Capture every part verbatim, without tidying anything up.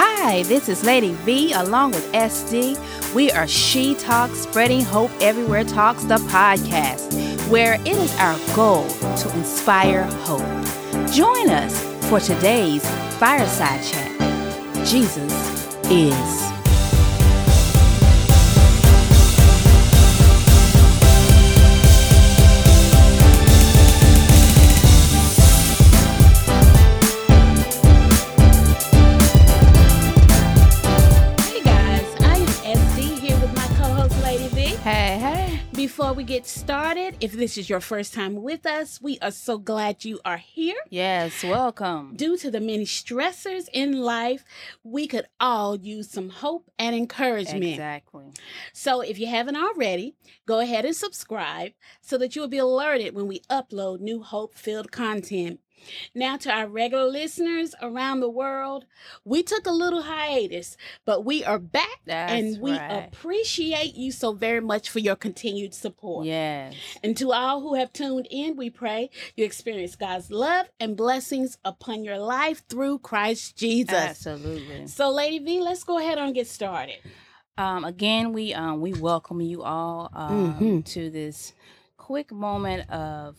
Hi, this is Lady V along with S D. We are She Talks Spreading Hope Everywhere Talks, the podcast, where it is our goal to inspire hope. Join us for today's fireside chat. Jesus is. Before we get started, if this is your first time with us, we are so glad you are here. Yes, welcome. Due to the many stressors in life, we could all use some hope and encouragement. Exactly. So if you haven't already, go ahead and subscribe so that you will be alerted when we upload new hope-filled content. Now to our regular listeners around the world, we took a little hiatus, but we are back. That's and we right. appreciate you so very much for your continued support. Yes. And to all who have tuned in, we pray you experience God's love and blessings upon your life through Christ Jesus. Absolutely. So Lady V, let's go ahead and get started. Um, again, we, um, we welcome you all um, mm-hmm. to this quick moment of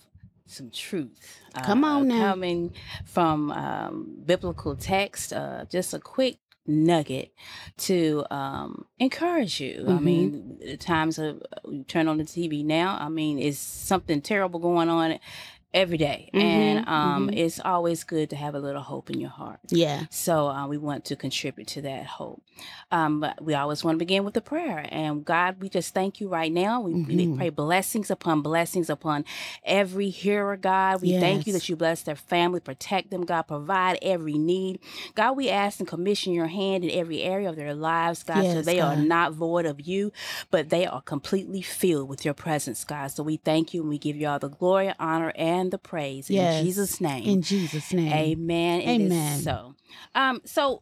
some truth. Uh, Come on now. Coming from um, biblical text, uh, just a quick nugget to um, encourage you. Mm-hmm. I mean, the times of you turn on the T V now, I mean, it's something terrible going on every day. Mm-hmm. And um, mm-hmm. it's always good to have a little hope in your heart. Yeah. So uh, we want to contribute to that hope. Um, but we always want to begin with a prayer. And God, we just thank you right now. We, mm-hmm. we pray blessings upon blessings upon every hearer, God. We yes. thank you that you bless their family, protect them, God, provide every need. God, we ask and commission your hand in every area of their lives, God, yes, so they God. are not void of you, but they are completely filled with your presence, God. So we thank you and we give you all the glory, honor, and And the praise yes. in Jesus' name. In Jesus' name. Amen. Amen. It is so, um, so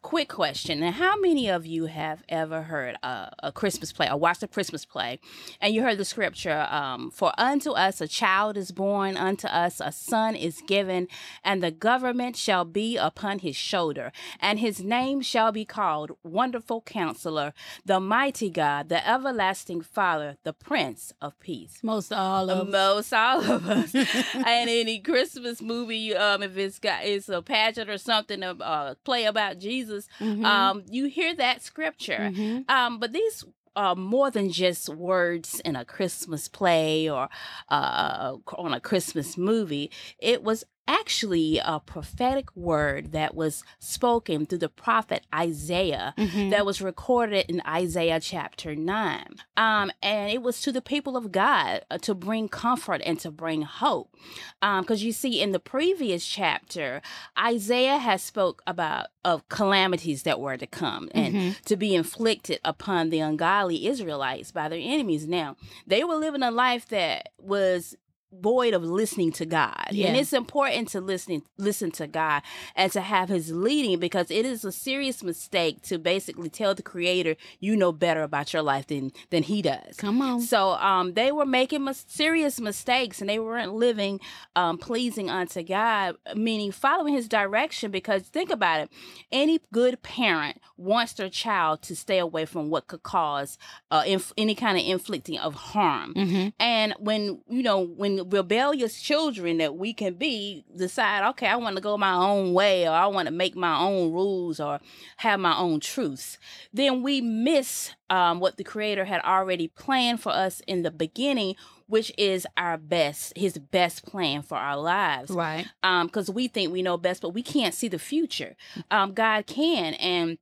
quick question. Now, how many of you have ever heard a, a Christmas play or watched a Christmas play and you heard the scripture, um, for unto us a child is born, unto us a son is given, and the government shall be upon his shoulder, and his name shall be called Wonderful Counselor, the Mighty God, the Everlasting Father, the Prince of Peace. Most all of us. Most all of us. And any Christmas movie, um, if it's got it's a pageant or something, a uh, play about Jesus. Jesus, mm-hmm. um, you hear that scripture, mm-hmm. um, but these are more than just words in a Christmas play or uh, on a Christmas movie. It was actually a prophetic word that was spoken through the prophet Isaiah mm-hmm. that was recorded in Isaiah chapter nine. Um, and it was to the people of God uh, to bring comfort and to bring hope. Um, because you see in the previous chapter, Isaiah has spoke about of calamities that were to come and mm-hmm. to be inflicted upon the ungodly Israelites by their enemies. Now, they were living a life that was void of listening to God. Yeah. And it's important to listen, listen to God and to have his leading, because it is a serious mistake to basically tell the creator, you know better about your life than, than he does. Come on. So um, they were making mis- serious mistakes and they weren't living um, pleasing unto God, meaning following his direction, because think about it. Any good parent wants their child to stay away from what could cause uh, inf- any kind of inflicting of harm. Mm-hmm. And when, you know, when rebellious children that we can be decide, okay, I want to go my own way, or I want to make my own rules or have my own truths, then we miss um, what the Creator had already planned for us in the beginning, which is our best, his best plan for our lives. Right. Um, 'cause we think we know best, but we can't see the future. Um, God can. And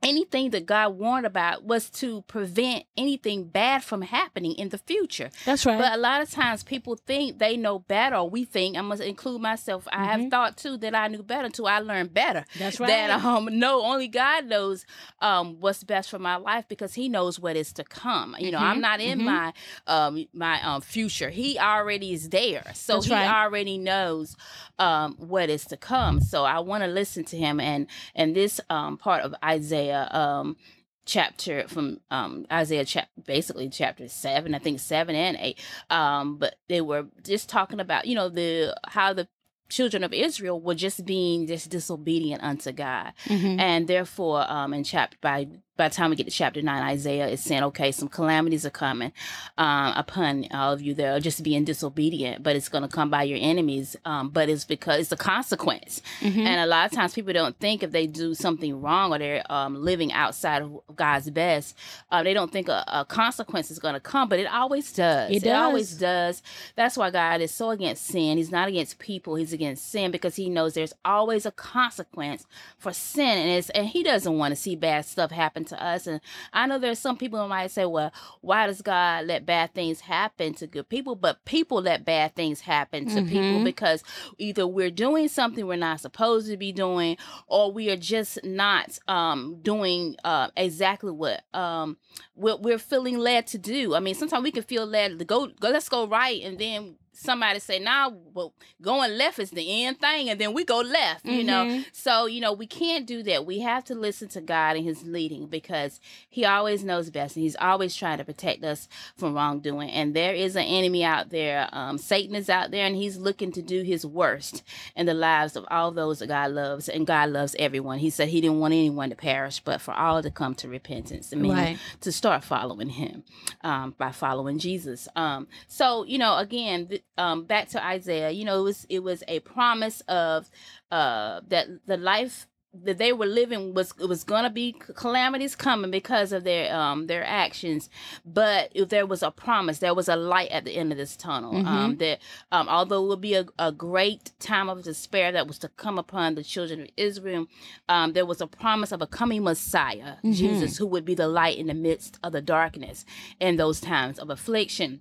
anything that God warned about was to prevent anything bad from happening in the future. That's right. But a lot of times people think they know better. We think, I must include myself. Mm-hmm. I have thought too that I knew better until I learned better. That's right. That um, no, only God knows um, what's best for my life, because He knows what is to come. You know, mm-hmm. I'm not in mm-hmm. my um, my um, future. He already is there, so That's He right. already knows um, what is to come. So I want to listen to Him, and and this um, part of Isaiah. Um, chapter from um, Isaiah, chap- basically chapter seven, I think seven and eight. Um, but they were just talking about, you know, the how the children of Israel were just being just disobedient unto God. Mm-hmm. And therefore, um, in chapter by by the time we get to chapter nine, Isaiah is saying, okay, some calamities are coming um, upon all of you that are just being disobedient, but it's going to come by your enemies. Um, but it's because it's a consequence. Mm-hmm. And a lot of times people don't think if they do something wrong or they're um, living outside of God's best, uh, they don't think a, a consequence is going to come, but it always does. It, does. It always does. That's why God is so against sin. He's not against people. He's against sin because he knows there's always a consequence for sin. And, it's, and he doesn't want to see bad stuff happen to us. And I know there's some people who might say, well, why does God let bad things happen to good people? But people let bad things happen to mm-hmm. people because either we're doing something we're not supposed to be doing, or we are just not um, doing uh, exactly what um, what we're feeling led to do. I mean, sometimes we can feel led to go, go let's go right, and then somebody say, nah, well, going left is the end thing, and then we go left, you mm-hmm. know. So, you know, we can't do that. We have to listen to God and his leading because he always knows best, and he's always trying to protect us from wrongdoing. And there is an enemy out there. Um, Satan is out there, and he's looking to do his worst in the lives of all those that God loves, and God loves everyone. He said he didn't want anyone to perish, but for all to come to repentance, I mean, right. to start following him um, by following Jesus. Um, so, you know, again, th- Um, back to Isaiah, you know, it was it was a promise of uh, that the life that they were living was it was going to be calamities coming because of their um their actions, but if there was a promise, there was a light at the end of this tunnel. Mm-hmm. Um, that um, although it would be a, a great time of despair that was to come upon the children of Israel, um, there was a promise of a coming Messiah, mm-hmm. Jesus, who would be the light in the midst of the darkness in those times of affliction.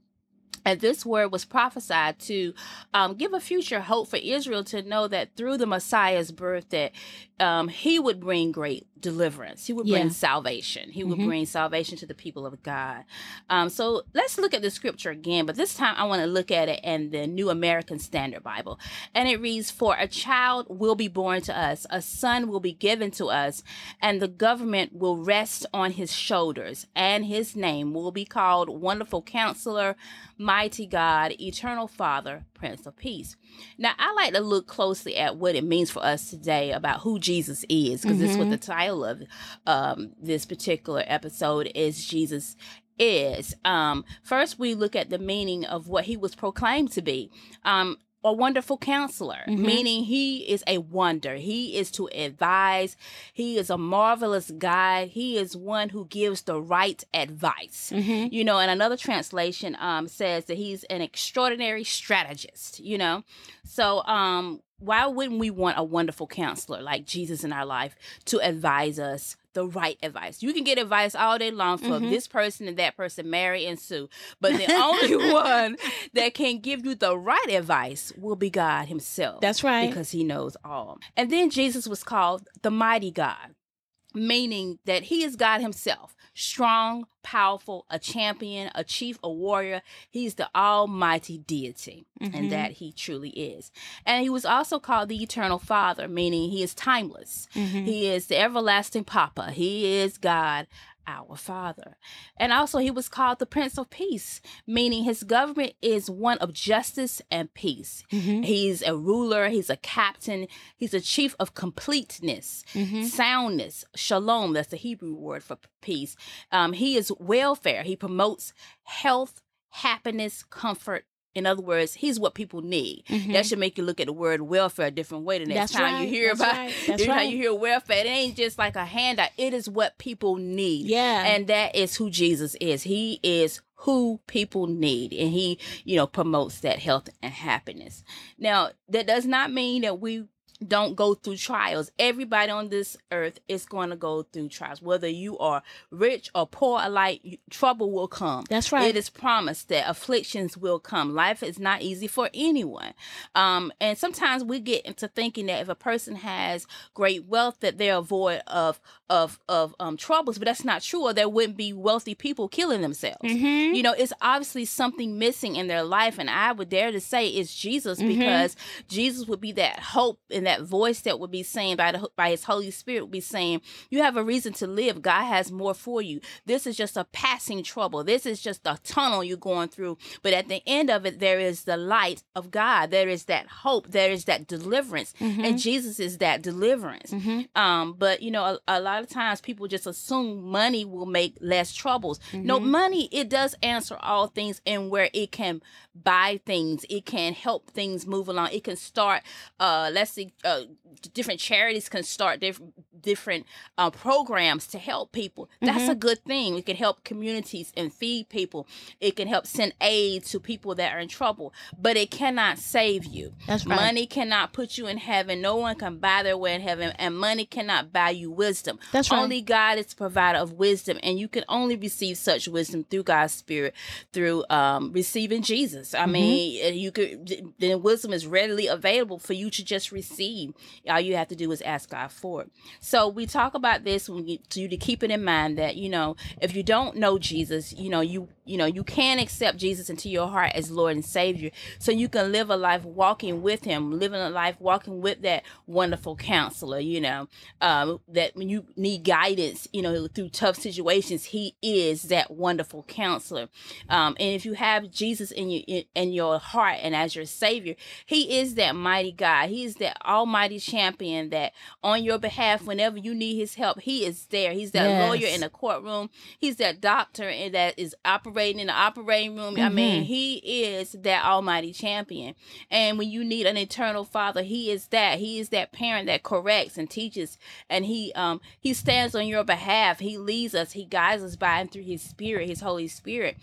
And this word was prophesied to um, give a future hope for Israel to know that through the Messiah's birth that um, he would bring great deliverance. He would yeah. bring salvation. He would mm-hmm. bring salvation to the people of God. Um, so let's look at the scripture again, but this time I want to look at it in the New American Standard Bible. And it reads, "For a child will be born to us, a son will be given to us, and the government will rest on his shoulders, and his name will be called Wonderful Counselor, Mighty God, Eternal Father, Prince of Peace." Now, I like to look closely at what it means for us today about who Jesus is, because mm-hmm. this is what the title of um, this particular episode is, Jesus is. Um, first, we look at the meaning of what he was proclaimed to be. Um, A wonderful counselor, mm-hmm. meaning he is a wonder. He is to advise. He is a marvelous guide. He is one who gives the right advice. Mm-hmm. You know, and another translation um, says that he's an extraordinary strategist, you know. So, um, why wouldn't we want a wonderful counselor like Jesus in our life to advise us the right advice? You can get advice all day long from mm-hmm. this person and that person, Mary and Sue, but the only one that can give you the right advice will be God himself. That's right. Because he knows all. And then Jesus was called the Mighty God, meaning that he is God himself, strong, powerful, a champion, a chief, a warrior. He's the almighty deity, mm-hmm. and that he truly is. And he was also called the Eternal Father, meaning he is timeless. Mm-hmm. He is the everlasting Papa. He is God, our Father. And also he was called the Prince of Peace, meaning his government is one of justice and peace. Mm-hmm. He's a ruler. He's a captain. He's a chief of completeness, mm-hmm. soundness, shalom. That's the Hebrew word for peace. Um, he is welfare. He promotes health, happiness, comfort. In other words, he's what people need. Mm-hmm. That should make you look at the word welfare a different way the next That's time right. you hear That's about right. That's you know, right. you hear welfare. It ain't just like a handout. It is what people need. Yeah. And that is who Jesus is. He is who people need, and he, you know, promotes that health and happiness. Now, that does not mean that we don't go through trials. Everybody on this earth is going to go through trials. Whether you are rich or poor alike, trouble will come. That's right. It is promised that afflictions will come. Life is not easy for anyone. Um, and sometimes we get into thinking that if a person has great wealth, that they're void of of of um, troubles, but that's not true, or there wouldn't be wealthy people killing themselves. Mm-hmm. You know, it's obviously something missing in their life, and I would dare to say it's Jesus, mm-hmm. because Jesus would be that hope and that voice that would be saying by the, by his Holy Spirit would be saying, you have a reason to live. God has more for you. This is just a passing trouble. This is just a tunnel you're going through. But at the end of it, there is the light of God. There is that hope. There is that deliverance. Mm-hmm. And Jesus is that deliverance. Mm-hmm. Um, but, you know, a, a lot of times people just assume money will make less troubles. Mm-hmm. No, money, it does answer all things, and where it can buy things, it can help things move along. It can start, uh, let's see, uh, different charities can start different different uh, programs to help people. That's mm-hmm. a good thing. It can help communities and feed people. It can help send aid to people that are in trouble, but it cannot save you. That's right. Money cannot put you in heaven. No one can buy their way in heaven, and money cannot buy you wisdom. That's right. Only God is the provider of wisdom, and you can only receive such wisdom through God's Spirit, through um, receiving Jesus. I mm-hmm. mean, you could, then wisdom is readily available for you to just receive. All you have to do is ask God for it. So we talk about this when you, to you to keep it in mind that, you know, if you don't know Jesus, you know, you you know, you can accept Jesus into your heart as Lord and Savior, so you can live a life walking with him, living a life walking with that wonderful counselor, you know, um, that when you need guidance, you know, through tough situations, he is that wonderful counselor. Um, and if you have Jesus in your, in, in your heart and as your Savior, he is that mighty God. He is that almighty champion that on your behalf, when Whenever you need his help, he is there. He's that yes. lawyer in the courtroom. He's that doctor and that is operating in the operating room. Mm-hmm. I mean, he is that almighty champion. And when you need an eternal father, he is that. He is that parent that corrects and teaches. And he um he stands on your behalf. He leads us. He guides us by and through his Spirit, his Holy Spirit.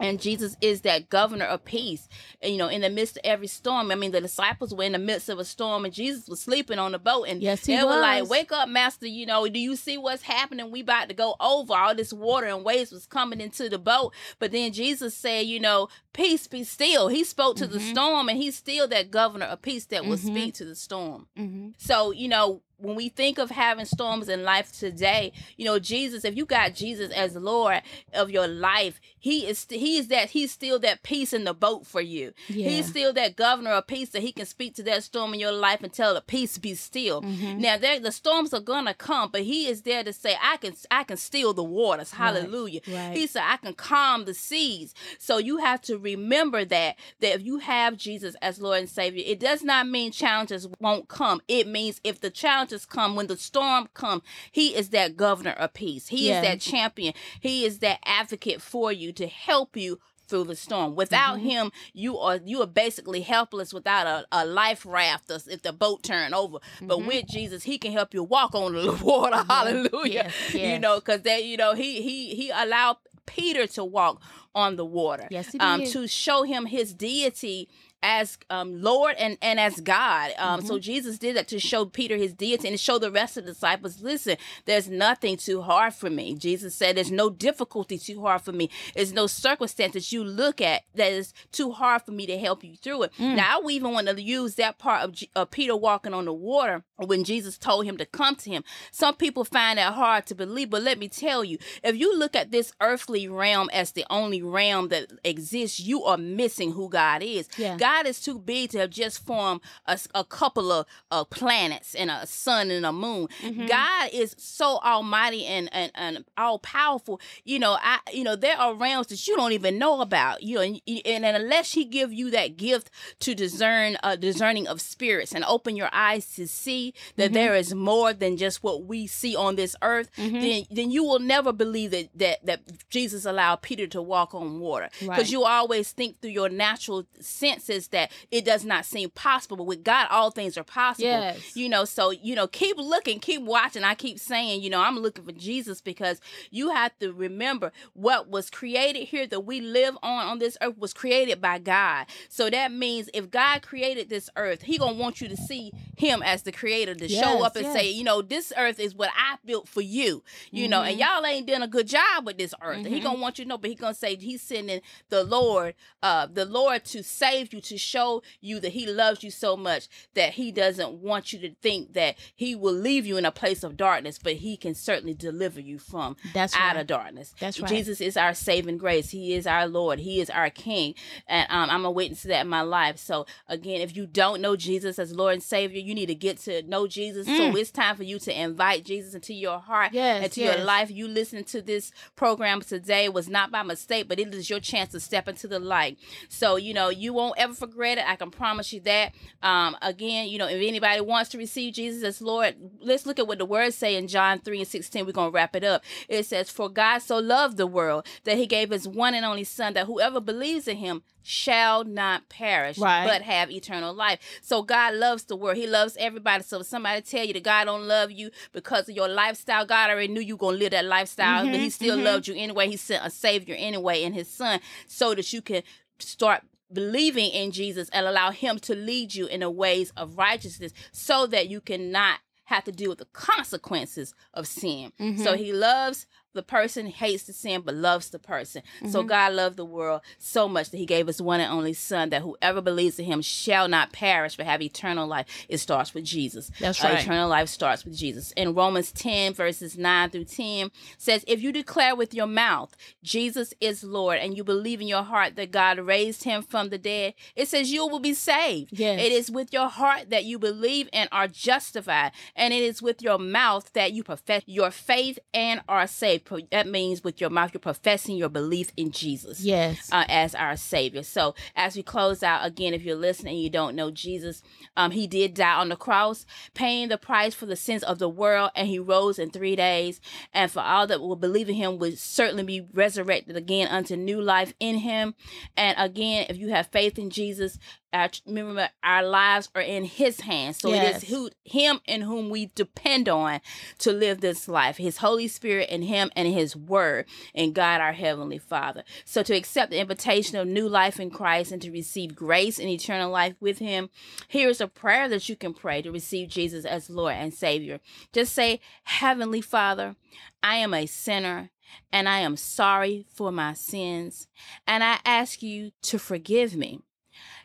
And Jesus is that governor of peace, you know, in the midst of every storm. I mean, the disciples were in the midst of a storm, and Jesus was sleeping on the boat. And yes, he they was. were like, wake up, master, you know, do you see what's happening? We about to go over. All this water and waves was coming into the boat. But then Jesus said, you know, peace, be still. He spoke to mm-hmm. the storm, and he's still that governor of peace that will mm-hmm. speak to the storm. Mm-hmm. So, you know, when we think of having storms in life today, you know, Jesus, if you got Jesus as Lord of your life, he is he is that he's still that peace in the boat for you. Yeah. He's still that governor of peace that he can speak to that storm in your life and tell the peace be still. Mm-hmm. Now, there, the storms are going to come, but he is there to say, I can I can still the waters. Hallelujah. Right. Right. He said, I can calm the seas. So you have to remember that, that if you have Jesus as Lord and Savior, it does not mean challenges won't come. It means if the challenge just come, when the storm come, he is that governor of peace. He yeah. is that champion. He is that advocate for you to help you through the storm. Without mm-hmm. him, you are you are basically helpless without a, a life raft if the boat turned over. Mm-hmm. But with Jesus, he can help you walk on the water. Mm-hmm. Hallelujah. Yes, yes. You know, because that, you know, he he he allowed Peter to walk on the water. Yes, he did. Um, to show him his deity as um, Lord and, and as God. Um, mm-hmm. So Jesus did that to show Peter his deity and to show the rest of the disciples, listen, there's nothing too hard for me. Jesus said, there's no difficulty too hard for me. There's no circumstance that you look at that is too hard for me to help you through it. Mm. Now, I would even want to use that part of, G- of Peter walking on the water when Jesus told him to come to him. Some people find that hard to believe, but let me tell you, if you look at this earthly realm as the only realm that exists, you are missing who God is. Yeah. God God is too big to have just formed a, a couple of uh, planets and a sun and a moon. Mm-hmm. God is so almighty and, and, and all powerful. You know, I you know there are realms that you don't even know about. You know, and, and unless He give you that gift to discern, uh, discerning of spirits, and open your eyes to see that mm-hmm. there is more than just what we see on this earth, mm-hmm. then then you will never believe that that that Jesus allowed Peter to walk on water, because right. you always think through your natural senses that it does not seem possible, but with God all things are possible. Yes. You know, so you know, keep looking, keep watching. I keep saying, you know, I'm looking for Jesus, because you have to remember what was created here that we live on on this earth was created by God. So that means if God created this earth, He gonna want you to see Him as the creator, to yes, show up and yes. say, you know, this earth is what I built for you, you mm-hmm. know, and y'all ain't done a good job with this earth. Mm-hmm. He gonna want you to know, but He gonna say He's sending the Lord, uh, the Lord to save you, to to show you that He loves you so much that He doesn't want you to think that He will leave you in a place of darkness, but He can certainly deliver you from That's right. out of darkness. That's right. Jesus is our saving grace. He is our Lord. He is our King. And um, I'm a witness to that in my life. So again, if you don't know Jesus as Lord and Savior, you You need to get to know Jesus. Mm. So it's time for you to invite Jesus into your heart, yes, into yes. your life. You listen to this program today was not by mistake, but it is your chance to step into the light. So, you know, you won't ever forget it. I can promise you that. Um, again, you know, if anybody wants to receive Jesus as Lord, let's look at what the words say in John three and sixteen. We're going to wrap it up. It says, for God so loved the world that he gave his one and only son, that whoever believes in him shall not perish, right. but have eternal life. So God loves the world. He loves everybody. So if somebody tell you that God don't love you because of your lifestyle, God already knew you going to live that lifestyle, mm-hmm, but he still mm-hmm. loved you anyway. He sent a savior anyway in his son so that you can start believing in Jesus and allow him to lead you in the ways of righteousness so that you cannot have to deal with the consequences of sin. Mm-hmm. So he loves the person, hates the sin, but loves the person. Mm-hmm. So God loved the world so much that he gave his one and only son, that whoever believes in him shall not perish, but have eternal life. It starts with Jesus. That's right. Uh, eternal life starts with Jesus. In Romans ten, verses nine through ten, says, if you declare with your mouth, Jesus is Lord, and you believe in your heart that God raised him from the dead, it says you will be saved. Yes. It is with your heart that you believe and are justified, and it is with your mouth that you profess your faith and are saved. That means with your mouth, you're professing your belief in Jesus yes. uh, as our Savior. So as we close out, again, if you're listening and you don't know Jesus, um, he did die on the cross, paying the price for the sins of the world, and he rose in three days. And for all that will believe in him, will certainly be resurrected again unto new life in him. And again, if you have faith in Jesus, Our, remember, our lives are in his hands. So yes. it is who, him and whom we depend on to live this life. His Holy Spirit and him and his word and God, our Heavenly Father. So to accept the invitation of new life in Christ and to receive grace and eternal life with him, here is a prayer that you can pray to receive Jesus as Lord and Savior. Just say, Heavenly Father, I am a sinner, and I am sorry for my sins, and I ask you to forgive me.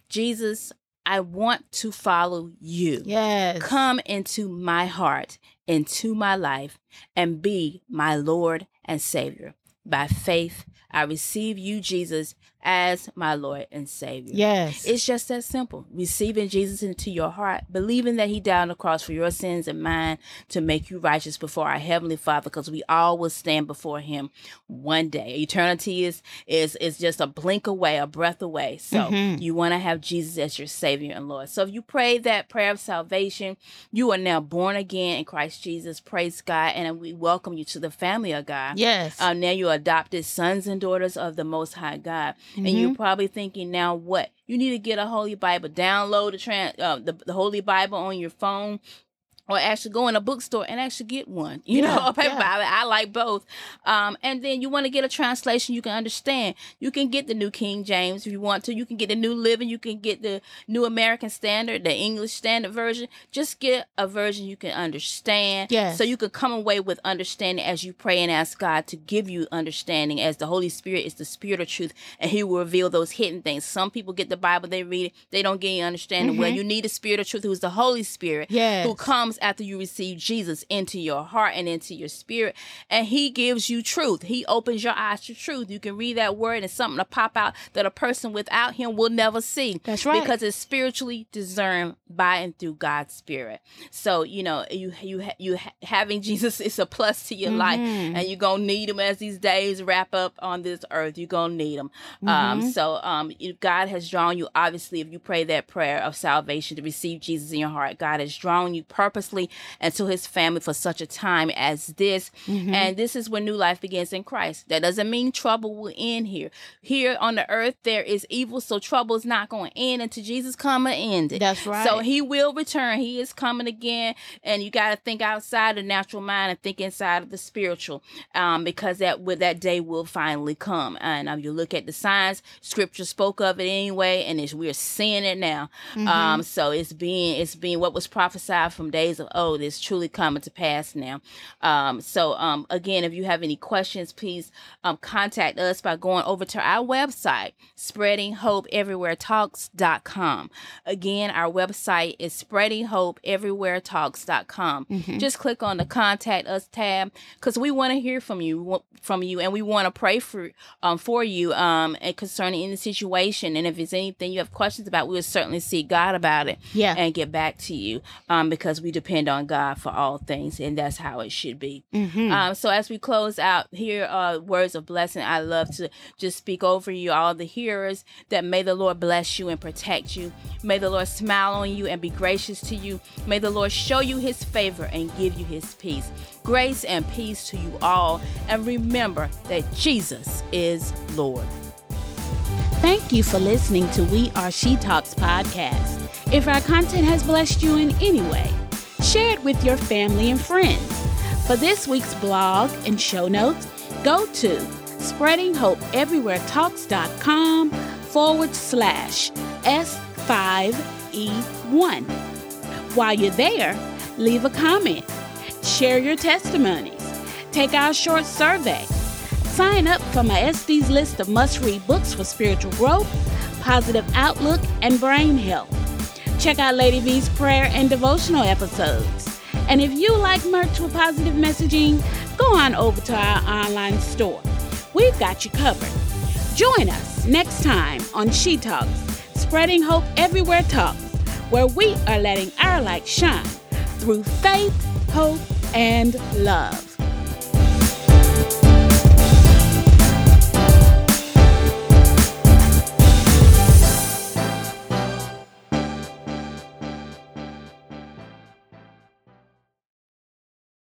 Jesus, I want to follow you. Yes. Come into my heart, into my life, and be my Lord and Savior. By faith, I receive you, Jesus, as my Lord and Savior. Yes. It's just that simple. Receiving Jesus into your heart, believing that he died on the cross for your sins and mine to make you righteous before our Heavenly Father, because we all will stand before him one day. Eternity is is, is just a blink away, a breath away. So mm-hmm. you want to have Jesus as your Savior and Lord. So if you pray that prayer of salvation, you are now born again in Christ Jesus. Praise God. And we welcome you to the family of God. Yes. Um, now you're adopted sons and daughters of the Most High God. Mm-hmm. And you're probably thinking, now what? You need to get a Holy Bible, download the, trans, uh, the, the Holy Bible on your phone, or actually go in a bookstore and actually get one, you yeah, know, a paper yeah. Bible. I like both. Um, and then you want to get a translation you can understand. You can get the New King James if you want to. You can get the New Living. You can get the New American Standard, the English Standard Version. Just get a version you can understand. Yes. So you can come away with understanding as you pray and ask God to give you understanding, as the Holy Spirit is the Spirit of truth, and he will reveal those hidden things. Some people get the Bible, they read it, they don't get any understanding. Mm-hmm. Well, you need the Spirit of truth, who is the Holy Spirit, yes. who comes after you receive Jesus into your heart and into your spirit, and he gives you truth. He opens your eyes to truth. You can read that word, and it's something to pop out that a person without him will never see. That's right. Because it's spiritually discerned by and through God's Spirit. So, you know, you you you having Jesus is a plus to your mm-hmm. life, and you're going to need him as these days wrap up on this earth. You're going to need him. Mm-hmm. Um, so um, God has drawn you, obviously, if you pray that prayer of salvation to receive Jesus in your heart, God has drawn you purposely and to his family for such a time as this. Mm-hmm. And this is where new life begins in Christ. That doesn't mean trouble will end here. Here on the earth, there is evil, so trouble is not going to end until Jesus comes and ends it. That's right. So he will return. He is coming again. And you got to think outside the natural mind and think inside of the spiritual, um, because that with that day will finally come. And um, you look at the signs, scripture spoke of it anyway, and it's, we're seeing it now. Mm-hmm. Um, so it's being, it's being what was prophesied from days days of old is truly coming to pass now. Um, so um, again, if you have any questions, please um, contact us by going over to our website, spreading hope everywhere talks dot com. Again, our website is spreading hope everywhere talks dot com. Mm-hmm. Just click on the Contact Us tab, because we want to hear from you, from you, and we want to pray for um, for you um, and concerning any situation. And if there's anything you have questions about, we'll certainly seek God about it, yeah, and get back to you, um, because we depend on God for all things, and that's how it should be. Mm-hmm. Um, so as we close out here, uh, words of blessing. I love to just speak over you, all the hearers, that may the Lord bless you and protect you. May the Lord smile on you and be gracious to you. May the Lord show you his favor and give you his peace. Grace and peace to you all. And remember that Jesus is Lord. Thank you for listening to We Are She Talks podcast. If our content has blessed you in any way, share it with your family and friends. For this week's blog and show notes, go to spreading hope everywhere talks dot com forward slash S five E one. While you're there, leave a comment, share your testimonies, take our short survey, sign up for my S D's list of must-read books for spiritual growth, positive outlook, and brain health. Check out Lady V's prayer and devotional episodes. And if you like merch with positive messaging, go on over to our online store. We've got you covered. Join us next time on She Talks, Spreading Hope Everywhere Talks, where we are letting our light shine through faith, hope, and love.